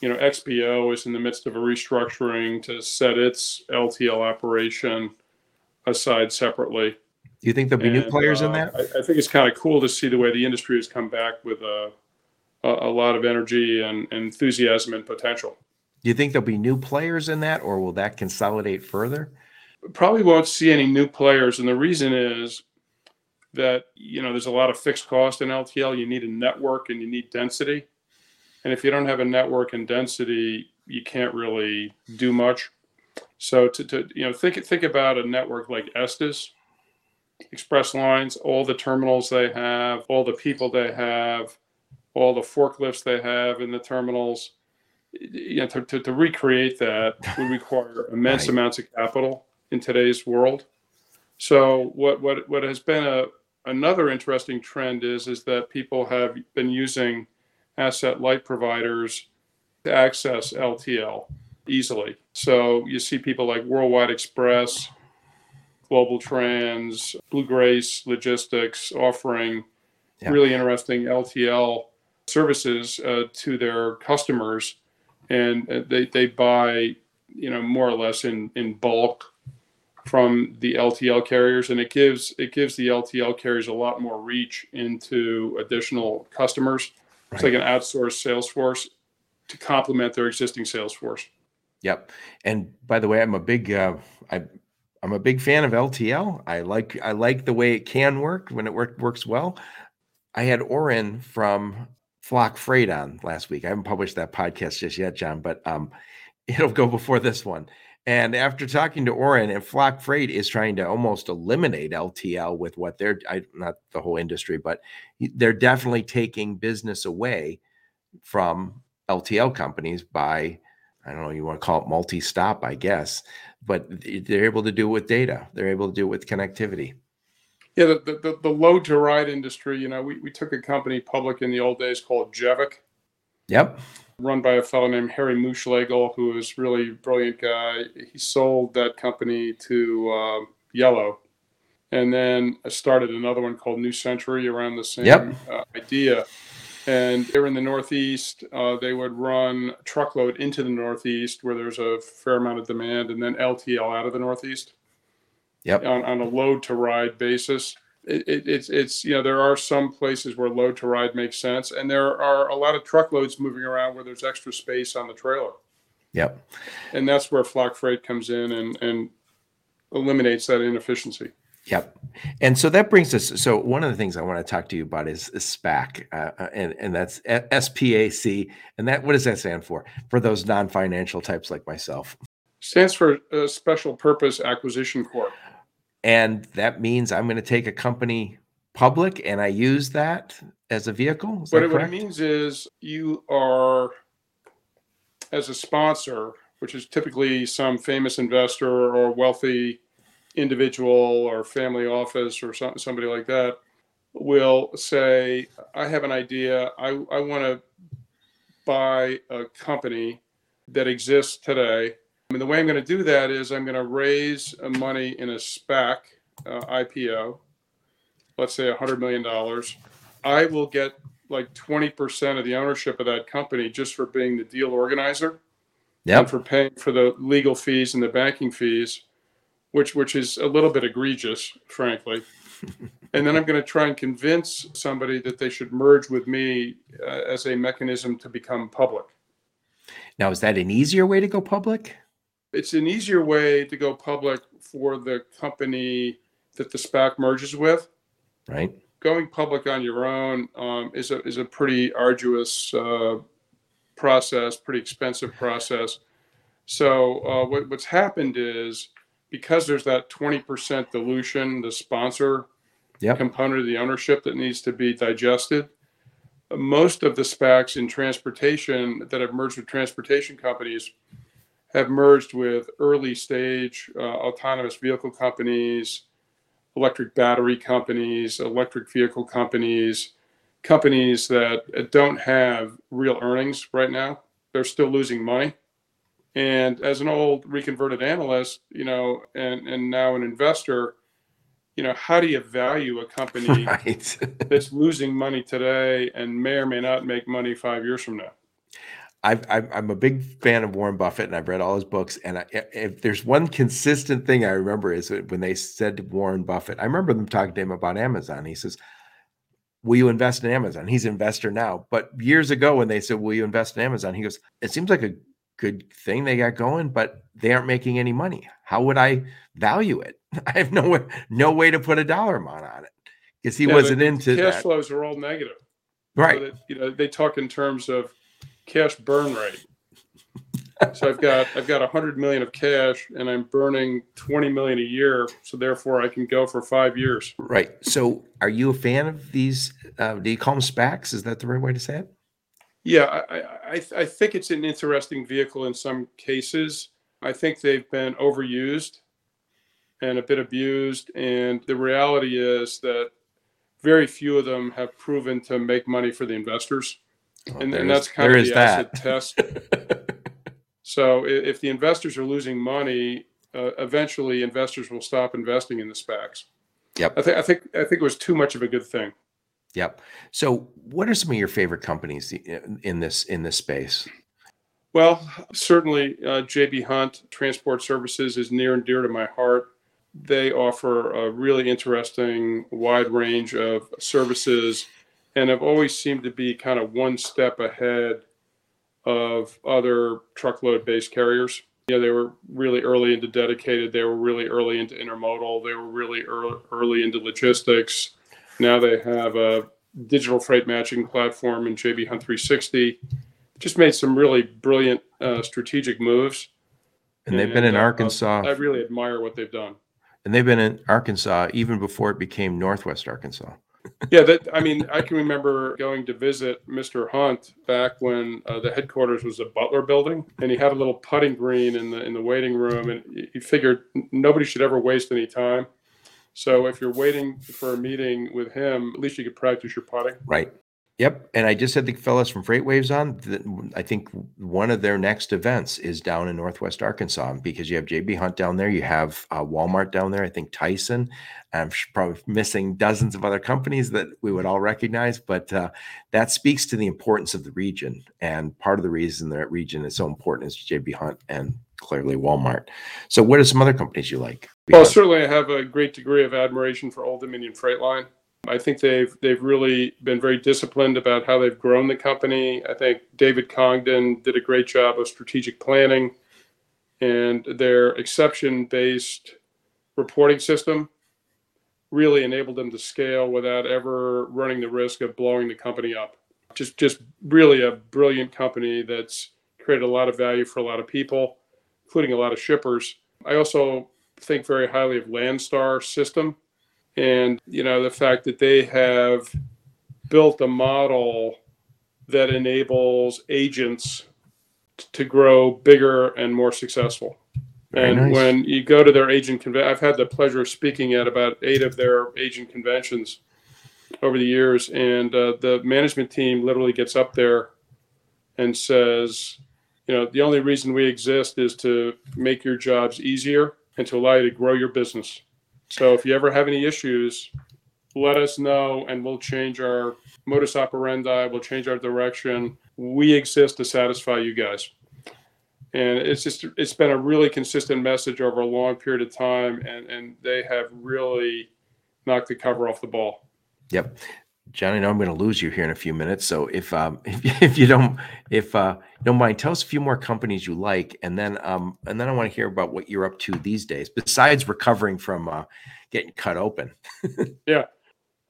you know, X P O is in the midst of a restructuring to set its L T L operation aside separately. Do you think there'll be and, new players uh, in that? I, I think it's kind of cool to see the way the industry has come back with a a lot of energy and enthusiasm and potential. Do you think there'll be new players in that, or will that consolidate further? Probably won't see any new players. And the reason is that, you know, there's a lot of fixed cost in L T L. You need a network and you need density. And if you don't have a network and density, you can't really do much. So to, to you know, think, think about a network like Estes, Express Lines, all the terminals they have, all the people they have, all the forklifts they have in the terminals, you know, to, to, to recreate that would require immense right. amounts of capital in today's world. So what what what has been a another interesting trend is, is that people have been using asset light providers to access L T L easily. So you see people like Worldwide Express, Global Trans, Blue Grace Logistics offering yeah. really interesting L T L services uh, to their customers, and they, they buy, you know, more or less in, in bulk from the L T L carriers, and it gives it gives the L T L carriers a lot more reach into additional customers. Right. It's like an outsourced sales force to complement their existing sales force. Yep. And by the way, I'm a big uh, I I'm a big fan of L T L. I like I like the way it can work when it work, works well. I had Oren from Flock Freight on last week. I haven't published that podcast just yet, John, but um, it'll go before this one. And after talking to Oren, and Flock Freight is trying to almost eliminate L T L with what they're, I, not the whole industry, but they're definitely taking business away from L T L companies by, I don't know, you want to call it multi-stop, I guess, but they're able to do it with data. They're able to do it with connectivity. Yeah, the, the, the load to ride industry, you know, we, we took a company public in the old days called Jevic. Yep. Run by a fellow named Harry Muschlegel, who is really a brilliant guy. He sold that company to uh, Yellow, and then started another one called New Century around the same yep. uh, idea. And they were in the Northeast. Uh, they would run truckload into the Northeast where there's a fair amount of demand, and then L T L out of the Northeast. Yep. On, on a load to ride basis. It, it, it's, it's, you know, there are some places where load to ride makes sense. And there are a lot of truckloads moving around where there's extra space on the trailer. Yep. And that's where Flock Freight comes in and, and eliminates that inefficiency. Yep. And so that brings us. So one of the things I want to talk to you about is, is SPAC, uh, and, and that's S P A C. And that, what does that stand for? For those non-financial types like myself. Stands for uh, Special Purpose Acquisition Corp. And that means I'm going to take a company public, and I use that as a vehicle. Is that correct? What it means is you are, as a sponsor, which is typically some famous investor or wealthy individual or family office or some, somebody like that, will say, I have an idea. I, I want to buy a company that exists today. I mean, the way I'm going to do that is I'm going to raise money in a SPAC uh, I P O, let's say one hundred million dollars. I will get like twenty percent of the ownership of that company just for being the deal organizer. Yep. And for paying for the legal fees and the banking fees, which which is a little bit egregious, frankly. And then I'm going to try and convince somebody that they should merge with me uh, as a mechanism to become public. Now, is that an easier way to go public? It's an easier way to go public for the company that the SPAC merges with. Right. Going public on your own um, is a is a pretty arduous uh, process, pretty expensive process. So uh, what, what's happened is because there's that twenty percent dilution, the sponsor yep. component of the ownership that needs to be digested, most of the SPACs in transportation that have merged with transportation companies have merged with early stage uh, autonomous vehicle companies, electric battery companies, electric vehicle companies, companies that don't have real earnings right now. They're still losing money. And as an old reconverted analyst, you know, and, and now an investor, you know, how do you value a company right. that's losing money today and may or may not make money five years from now? I've, I'm a big fan of Warren Buffett, and I've read all his books. And I, if there's one consistent thing I remember is when they said to Warren Buffett, I remember them talking to him about Amazon. He says, will you invest in Amazon? He's an investor now. But years ago when they said, will you invest in Amazon? He goes, it seems like a good thing they got going, but they aren't making any money. How would I value it? I have no way, no way to put a dollar amount on it because he yeah, wasn't the, into the cash that. Cash flows are all negative. Right. So that, you know, they talk in terms of cash burn rate. So I've got I've got one hundred million of cash, and I'm burning twenty million a year. So therefore, I can go for five years. Right. So are you a fan of these? Uh, do you call them SPACs? Is that the right way to say it? Yeah, I I, I think it's an interesting vehicle in some cases. I think they've been overused and a bit abused. And the reality is that very few of them have proven to make money for the investors. Oh, and, and that's kind of the acid test. So if the investors are losing money, uh, eventually investors will stop investing in the SPACs. Yep. I, th- I think I think it was too much of a good thing. Yep. So what are some of your favorite companies in this in this space? Well, certainly uh, J B. Hunt Transport Services is near and dear to my heart. They offer a really interesting wide range of services, and have always seemed to be kind of one step ahead of other truckload-based carriers. You know, they were really early into dedicated. They were really early into intermodal. They were really early, early into logistics. Now they have a digital freight matching platform in J B. Hunt three sixty. Just made some really brilliant uh, strategic moves. And they've and, been in uh, Arkansas. I really admire what they've done. And they've been in Arkansas even before it became Northwest Arkansas. Yeah, that, I mean, I can remember going to visit Mister Hunt back when uh, the headquarters was the Butler building, and he had a little putting green in the in the waiting room, and he figured nobody should ever waste any time. So if you're waiting for a meeting with him, at least you could practice your putting. Right. Yep. And I just had the fellas from Freight Waves on. I think one of their next events is down in Northwest Arkansas because you have J B. Hunt down there. You have uh, Walmart down there. I think Tyson. I'm probably missing dozens of other companies that we would all recognize, but uh, that speaks to the importance of the region. And part of the reason that region is so important is J B. Hunt and clearly Walmart. So what are some other companies you like? Well, certainly I have a great degree of admiration for Old Dominion Freight Line. I think they've they've really been very disciplined about how they've grown the company. I think David Congdon did a great job of strategic planning, and their exception-based reporting system really enabled them to scale without ever running the risk of blowing the company up. Just just really a brilliant company that's created a lot of value for a lot of people, including a lot of shippers. I also think very highly of Landstar System, and you know the fact that they have built a model that enables agents to grow bigger and more successful. Very and nice. When you go to their agent convention, I've had the pleasure of speaking at about eight of their agent conventions over the years, and uh, the management team literally gets up there and says, you know, the only reason we exist is to make your jobs easier and to allow you to grow your business. So if you ever have any issues, let us know and we'll change our modus operandi, we'll change our direction. We exist to satisfy you guys. And it's just, it's been a really consistent message over a long period of time, and, and they have really knocked the cover off the ball. Yep. Johnny, now I'm going to lose you here in a few minutes. So if um, if, if you don't if uh, don't mind, tell us a few more companies you like, and then um, and then I want to hear about what you're up to these days besides recovering from uh, getting cut open. Yeah,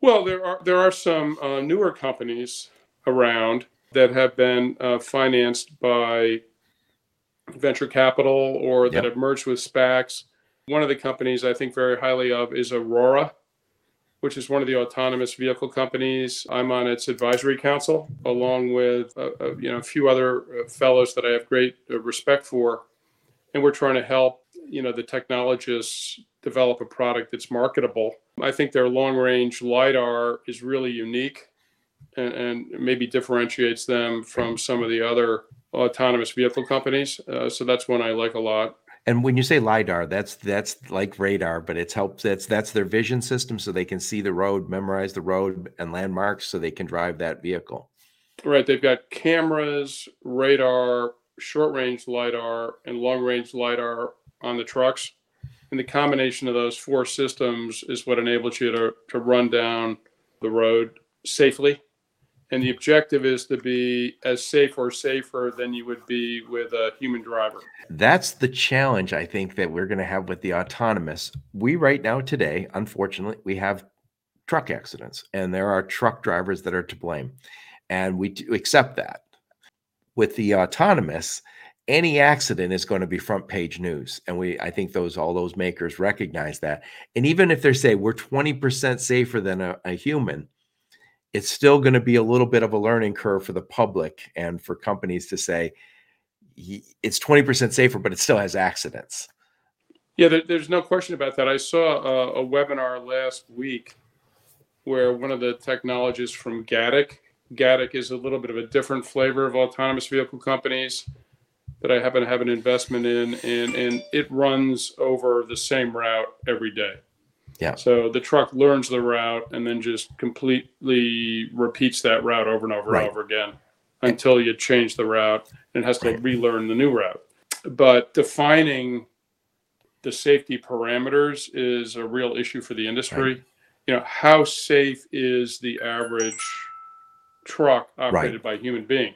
well, there are there are some uh, newer companies around that have been uh, financed by venture capital or that yep. have merged with SPACs. One of the companies I think very highly of is Aurora, which is one of the autonomous vehicle companies. I'm on its advisory council, along with uh, uh, you know a few other fellows that I have great uh, respect for, and we're trying to help you know the technologists develop a product that's marketable. I think their long-range LiDAR is really unique, and, and maybe differentiates them from some of the other autonomous vehicle companies. Uh, so that's one I like a lot. And when you say LiDAR, that's that's like radar, but it's helps. That's that's their vision system, so they can see the road, memorize the road and landmarks, so they can drive that vehicle. Right. They've got cameras, radar, short-range LiDAR, and long-range LiDAR on the trucks, and the combination of those four systems is what enables you to to run down the road safely. And the objective is to be as safe or safer than you would be with a human driver. That's the challenge I think that we're going to have with the autonomous. We right now today, unfortunately, we have truck accidents, and there are truck drivers that are to blame. And we accept that. With the autonomous, any accident is going to be front page news. And we, I think those, all those makers recognize that. And even if they say we're twenty percent safer than a, a human, it's still going to be a little bit of a learning curve for the public and for companies to say it's twenty percent safer, but it still has accidents. Yeah, there, there's no question about that. I saw a, a webinar last week where one of the technologists from Gattic, Gattic is a little bit of a different flavor of autonomous vehicle companies that I happen to have an investment in, and, and it runs over the same route every day. Yeah. So the truck learns the route and then just completely repeats that route over and over right. and over again until you change the route, and it has to right. relearn the new route. But defining the safety parameters is a real issue for the industry. Right. You know, how safe is the average truck operated right. by a human being?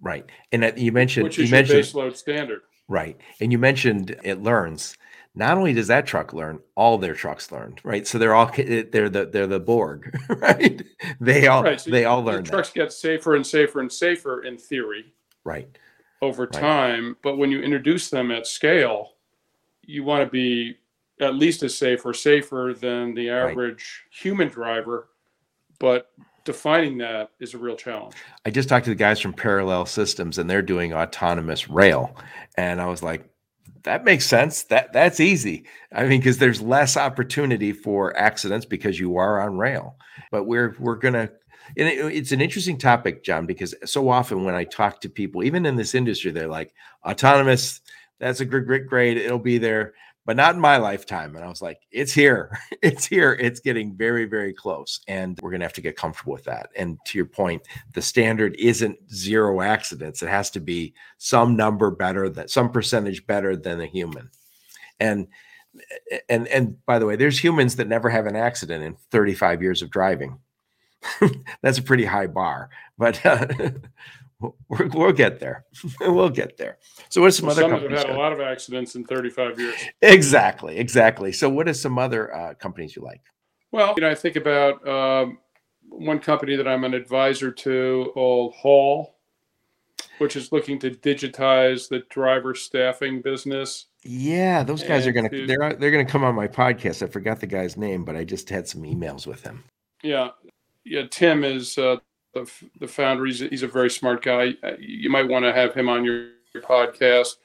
Right. And that you mentioned, which is you your mentioned, base load standard. Right. And you mentioned it learns. Not only does that truck learn, all their trucks learned, right? So they're all they're the they're the Borg, right? They all right, so they all learn. The trucks that. Get safer and safer and safer in theory, right? Over right. time, but when you introduce them at scale, you want to be at least as safe or safer than the average right. human driver, but defining that is a real challenge. I just talked to the guys from Parallel Systems, and they're doing autonomous rail, and I was like, that makes sense. That that's easy. I mean, because there's less opportunity for accidents because you are on rail. But we're we're gonna. And it, it's an interesting topic, John, because so often when I talk to people, even in this industry, they're like, "Autonomous, that's a great, great grade. It'll be there, but not in my lifetime." And I was like, "It's here. It's here. It's getting very, very close, and we're gonna have to get comfortable with that." And to your point, the standard isn't zero accidents. It has to be some number better than some percentage better than a human. And and and by the way, there's humans that never have an accident in thirty-five years of driving. That's a pretty high bar, but uh, we're, we'll get there. We'll get there. So what's some well, other some companies? Some have had a lot of accidents in thirty-five years. Exactly, exactly. So what are some other uh, companies you like? Well, you know, I think about um, one company that I'm an advisor to, Old Hall, which is looking to digitize the driver staffing business. Yeah, those guys and are going to they're they're going to come on my podcast. I forgot the guy's name, but I just had some emails with him. Yeah, yeah. Tim is uh, the the founder. He's he's a very smart guy. You might want to have him on your, your podcast.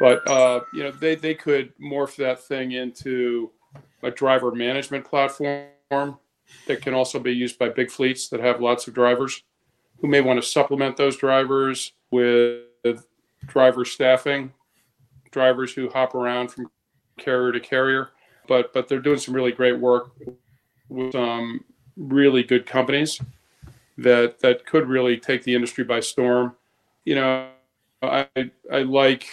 But uh, you know, they they could morph that thing into a driver management platform that can also be used by big fleets that have lots of drivers who may want to supplement those drivers with driver staffing, drivers who hop around from carrier to carrier. But but they're doing some really great work with some really good companies that that could really take the industry by storm. You know, I I like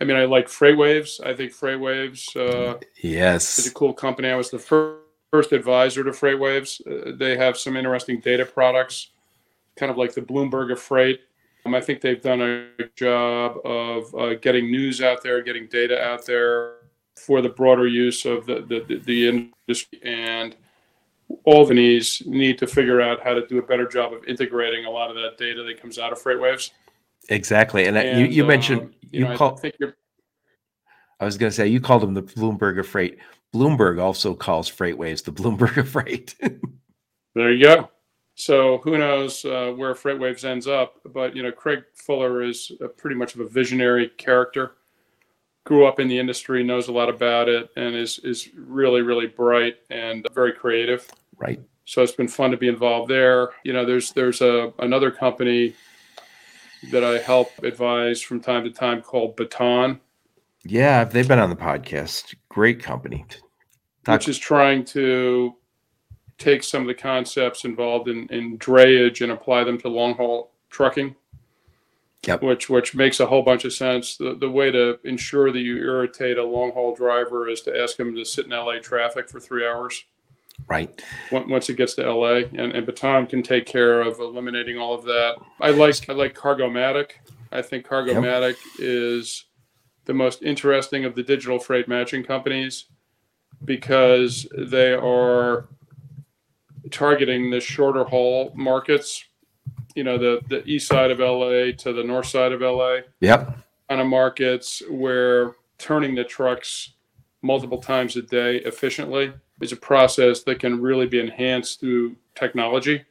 I mean, I like FreightWaves. I think FreightWaves uh, yes. is a cool company. I was the first, first advisor to FreightWaves. Uh, they have some interesting data products, kind of like the Bloomberg of freight. Um, I think they've done a good job of uh, getting news out there, getting data out there for the broader use of the, the, the, the industry. And all the companies need to figure out how to do a better job of integrating a lot of that data that comes out of FreightWaves. Exactly. And, and you, you um, mentioned, you, you know, call, I, think you're, I was going to say, you called them the Bloomberg of freight. Bloomberg also calls FreightWaves the Bloomberg of freight. There you go. So who knows uh, where FreightWaves ends up, but you know, Craig Fuller is a pretty much of a visionary character, grew up in the industry, knows a lot about it, and is, is really, really bright and very creative. Right. So it's been fun to be involved there. You know, there's, there's a, another company that I help advise from time to time called Baton. Yeah, they've been on the podcast. Great company. Talk- which is trying to take some of the concepts involved in, in drayage and apply them to long-haul trucking, yep. which which makes a whole bunch of sense. The, the way to ensure that you irritate a long-haul driver is to ask him to sit in L A traffic for three hours. Right. Once it gets to L A, and, and Baton can take care of eliminating all of that. I like I like Cargomatic. I think Cargomatic yep. is the most interesting of the digital freight matching companies because they are targeting the shorter haul markets. You know, the, the east side of L A to the north side of L A. Yep. Kind of markets where turning the trucks multiple times a day efficiently is a process that can really be enhanced through technology.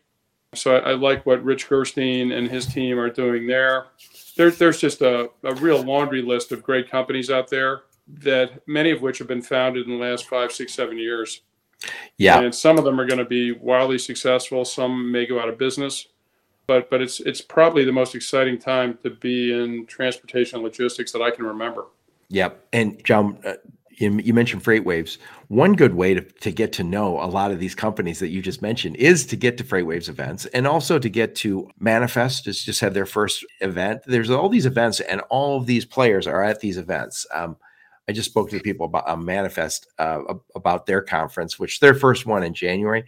So I, I like what Rich Gerstein and his team are doing there. There there's just a, a real laundry list of great companies out there, that many of which have been founded in the last five, six, seven years. Yeah. And some of them are going to be wildly successful. Some may go out of business, but but it's it's probably the most exciting time to be in transportation and logistics that I can remember. Yeah. And John, uh, you mentioned FreightWaves. One good way to, to get to know a lot of these companies that you just mentioned is to get to FreightWaves events, and also to get to Manifest. It's just had their first event. There's all these events, and all of these players are at these events. Um, I just spoke to the people about uh, Manifest uh, about their conference, which their first one in January.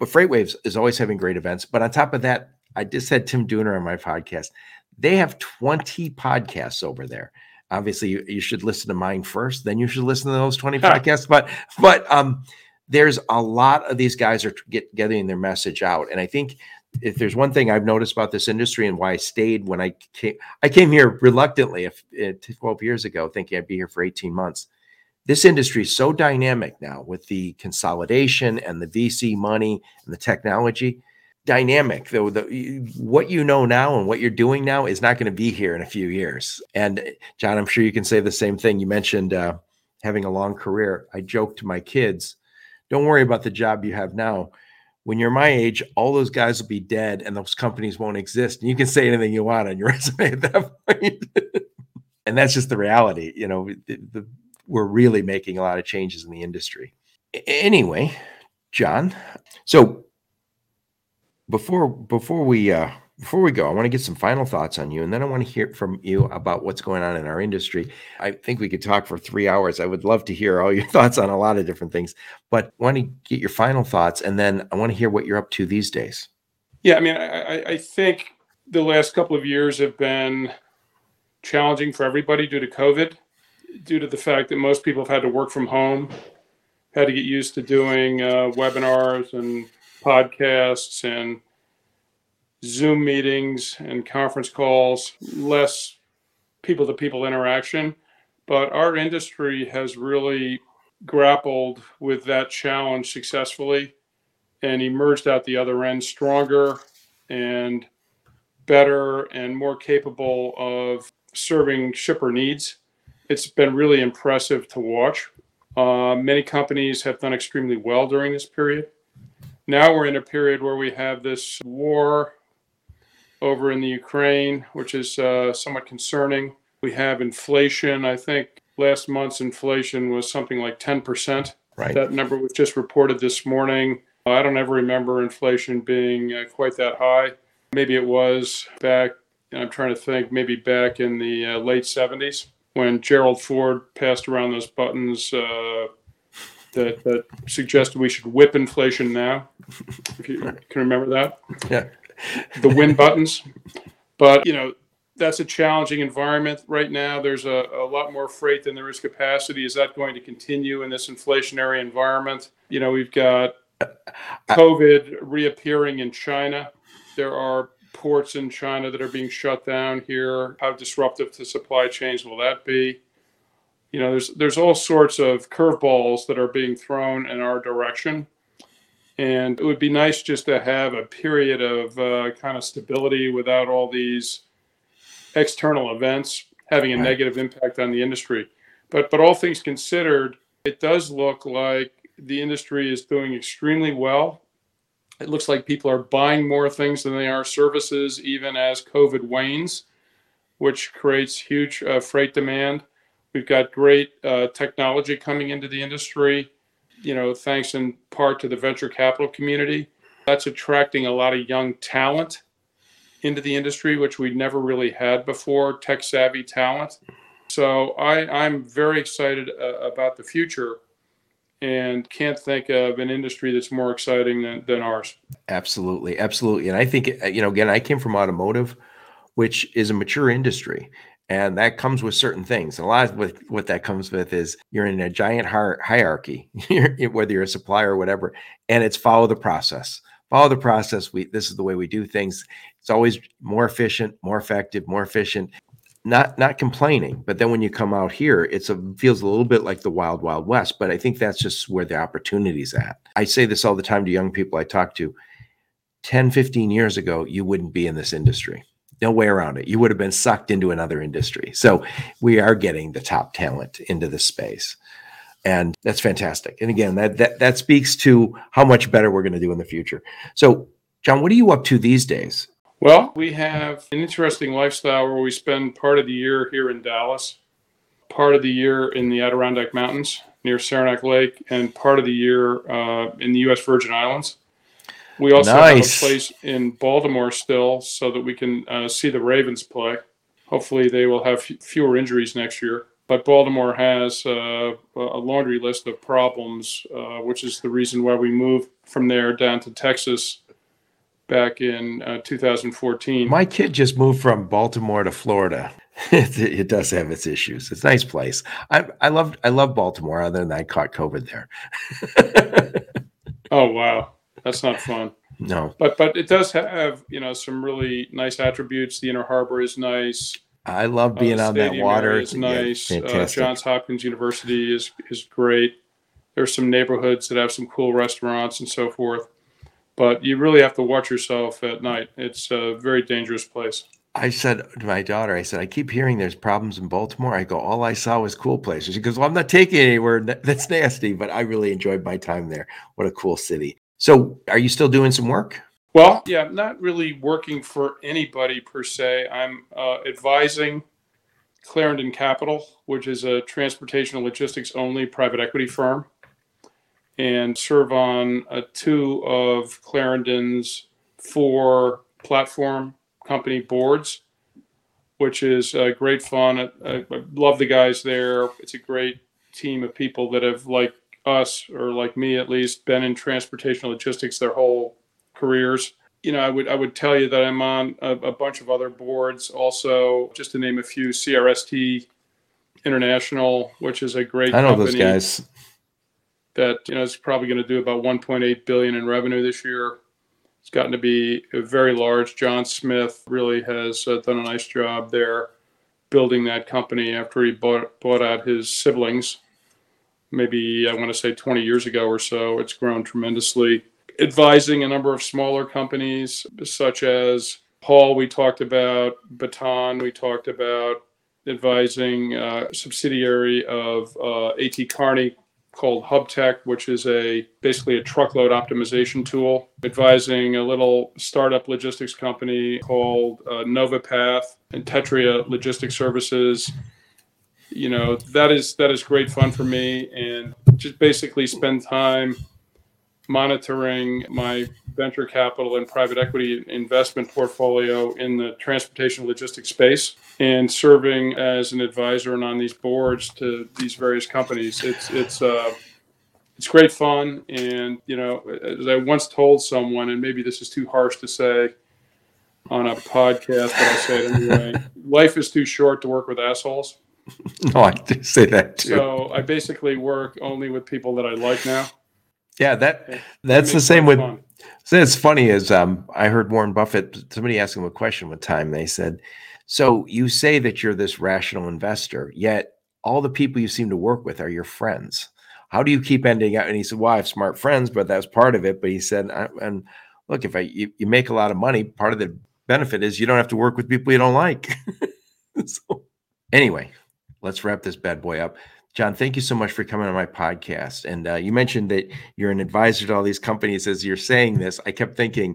But FreightWaves is always having great events. But on top of that, I just had Tim Dooner on my podcast. They have twenty podcasts over there. Obviously, you, you should listen to mine first. Then you should listen to those twenty podcasts. But but um, there's a lot of these guys are get, getting their message out. And I think if there's one thing I've noticed about this industry and why I stayed when I came, I came here reluctantly if, uh, twelve years ago, thinking I'd be here for eighteen months. This industry is so dynamic now with the consolidation and the V C money and the technology. Dynamic though, the, what you know now and what you're doing now is not going to be here in a few years. And John, I'm sure you can say the same thing. You mentioned uh, having a long career. I joke to my kids, don't worry about the job you have now. When you're my age, all those guys will be dead and those companies won't exist. And you can say anything you want on your resume at that point. And that's just the reality. You know, the, the, we're really making a lot of changes in the industry. Anyway, John, so Before before we uh, before we go, I want to get some final thoughts on you, and then I want to hear from you about what's going on in our industry. I think we could talk for three hours. I would love to hear all your thoughts on a lot of different things, but I want to get your final thoughts, and then I want to hear what you're up to these days. Yeah, I mean, I, I think the last couple of years have been challenging for everybody due to COVID, due to the fact that most people have had to work from home, had to get used to doing uh, webinars and podcasts and Zoom meetings and conference calls, less people-to-people interaction. But our industry has really grappled with that challenge successfully and emerged out the other end stronger and better and more capable of serving shipper needs. It's been really impressive to watch. Uh, many companies have done extremely well during this period. Now we're in a period where we have this war over in the Ukraine, which is uh, somewhat concerning. We have inflation. I think last month's inflation was something like ten percent. Right. That number was just reported this morning. I don't ever remember inflation being uh, quite that high. Maybe it was back, I'm trying to think, maybe back in the uh, late seventies when Gerald Ford passed around those buttons uh, that, that suggested we should whip inflation now, if you can remember that. Yeah. The win buttons. But, you know, that's a challenging environment right now. There's a, a lot more freight than there is capacity. Is that going to continue in this inflationary environment? You know, we've got COVID reappearing in China. There are ports in China that are being shut down here. How disruptive to supply chains will that be? You know, there's there's all sorts of curveballs that are being thrown in our direction. And it would be nice just to have a period of uh, kind of stability without all these external events having a right. negative impact on the industry. But but all things considered, it does look like the industry is doing extremely well. It looks like people are buying more things than they are services, even as COVID wanes, which creates huge uh, freight demand. We've got great uh, technology coming into the industry, you know, thanks in part to the venture capital community. That's attracting a lot of young talent into the industry, which we never really had before, tech-savvy talent. So I, I'm very excited uh, about the future. And can't think of an industry that's more exciting than, than ours. Absolutely. Absolutely. And I think, you know, again, I came from automotive, which is a mature industry. And that comes with certain things. And a lot of with, what that comes with is you're in a giant hi- hierarchy, whether you're a supplier or whatever, and it's follow the process. Follow the process. We This is the way we do things. It's always more efficient, more effective, more efficient. Not not complaining, but then when you come out here, it's a feels a little bit like the wild, wild west. But I think that's just where the opportunity's at. I say this all the time to young people I talk to. ten, fifteen years ago, you wouldn't be in this industry. No way around it. You would have been sucked into another industry. So we are getting the top talent into this space. And that's fantastic. And again, that that, that speaks to how much better we're going to do in the future. So, John, what are you up to these days? Well, we have an interesting lifestyle where we spend part of the year here in Dallas, part of the year in the Adirondack Mountains near Saranac Lake, and part of the year uh, in the U S Virgin Islands. We also nice. have a place in Baltimore still so that we can uh, see the Ravens play. Hopefully they will have f- fewer injuries next year. But Baltimore has uh, a laundry list of problems, uh, which is the reason why we moved from there down to Texas back in uh, two thousand fourteen. My kid just moved from Baltimore to Florida. it, it does have its issues. It's a nice place. I I love I love Baltimore. Other than I caught COVID there. Oh wow, that's not fun. No, but but it does have, you know, some really nice attributes. The Inner Harbor is nice. I love being uh, on that water. It's nice. Yeah, uh, Johns Hopkins University is is great. There's some neighborhoods that have some cool restaurants and so forth. But you really have to watch yourself at night. It's a very dangerous place. I said to my daughter, I said, I keep hearing there's problems in Baltimore. I go, all I saw was cool places. She goes, well, I'm not taking it anywhere. That's nasty. But I really enjoyed my time there. What a cool city. So are you still doing some work? Well, yeah, I'm not really working for anybody per se. I'm uh, advising Clarendon Capital, which is a transportation and logistics only private equity firm, and serve on uh, two of Clarendon's four platform company boards, which is uh, great fun. I, I love the guys there. It's a great team of people that have, like us, or like me at least, been in transportation logistics their whole careers. You know, I would I would tell you that I'm on a, a bunch of other boards also, just to name a few, C R S T International, which is a great company. I know those guys. That, you know, it's probably going to do about one point eight billion in revenue this year. It's gotten to be a very large. John Smith really has uh, done a nice job there building that company after he bought, bought out his siblings. Maybe I want to say twenty years ago or so, it's grown tremendously. Advising a number of smaller companies such as Paul, we talked about, Baton, we talked about, advising a subsidiary of uh, A T Kearney called HubTech, which is a basically a truckload optimization tool, advising a little startup logistics company called uh, NovaPath and Tetria Logistics Services. You know, that is that is great fun for me, and just basically spend time monitoring my venture capital and private equity investment portfolio in the transportation logistics space and serving as an advisor and on these boards to these various companies. It's it's uh, it's great fun. And, you know, as I once told someone, and maybe this is too harsh to say on a podcast, but I'll say it anyway, life is too short to work with assholes. No, I did say that too. So I basically work only with people that I like now. Yeah, that that's the same with. So it's funny is um, I heard Warren Buffett. Somebody asked him a question one time. They said, "So you say that you're this rational investor, yet all the people you seem to work with are your friends. How do you keep ending up?" And he said, "Well, I have smart friends, but that's part of it." But he said, I, "And look, if I you, you make a lot of money, part of the benefit is you don't have to work with people you don't like." So anyway, let's wrap this bad boy up. John, thank you so much for coming on my podcast. And uh, you mentioned that you're an advisor to all these companies. As you're saying this, I kept thinking,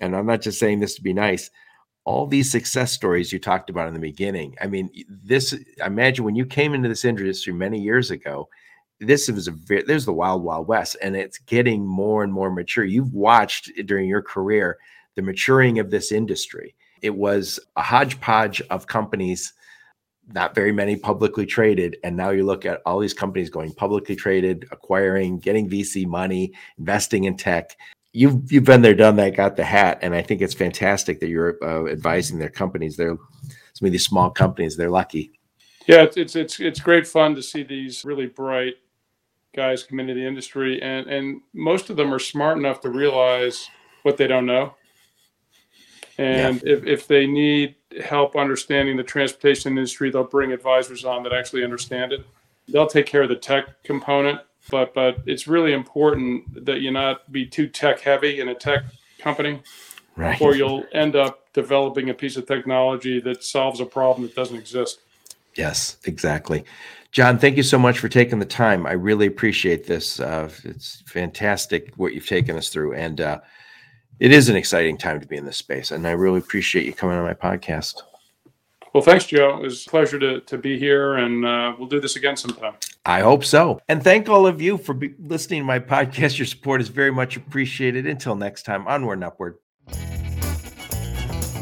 and I'm not just saying this to be nice, all these success stories you talked about in the beginning. I mean, this, I imagine when you came into this industry many years ago, this was a very, there's the wild, wild west, and it's getting more and more mature. You've watched during your career, the maturing of this industry. It was a hodgepodge of companies, not very many publicly traded. And now you look at all these companies going publicly traded, acquiring, getting V C money, investing in tech. You've, you've been there, done that, got the hat. And I think it's fantastic that you're uh, advising their companies. They're some of these small companies. They're lucky. Yeah, it's, it's, it's great fun to see these really bright guys come into the industry. And, and most of them are smart enough to realize what they don't know. And yeah. if, if they need help understanding the transportation industry, they'll bring advisors on that actually understand it. They'll take care of the tech component, but but it's really important that you not be too tech heavy in a tech company, right? Or you'll end up developing a piece of technology that solves a problem that doesn't exist. Yes, exactly. John, thank you so much for taking the time. I really appreciate this. Uh, it's fantastic what you've taken us through. And, uh, it is an exciting time to be in this space, and I really appreciate you coming on my podcast. Well, thanks, Joe. It was a pleasure to, to be here, and uh, we'll do this again sometime. I hope so. And thank all of you for be- listening to my podcast. Your support is very much appreciated. Until next time, onward and upward.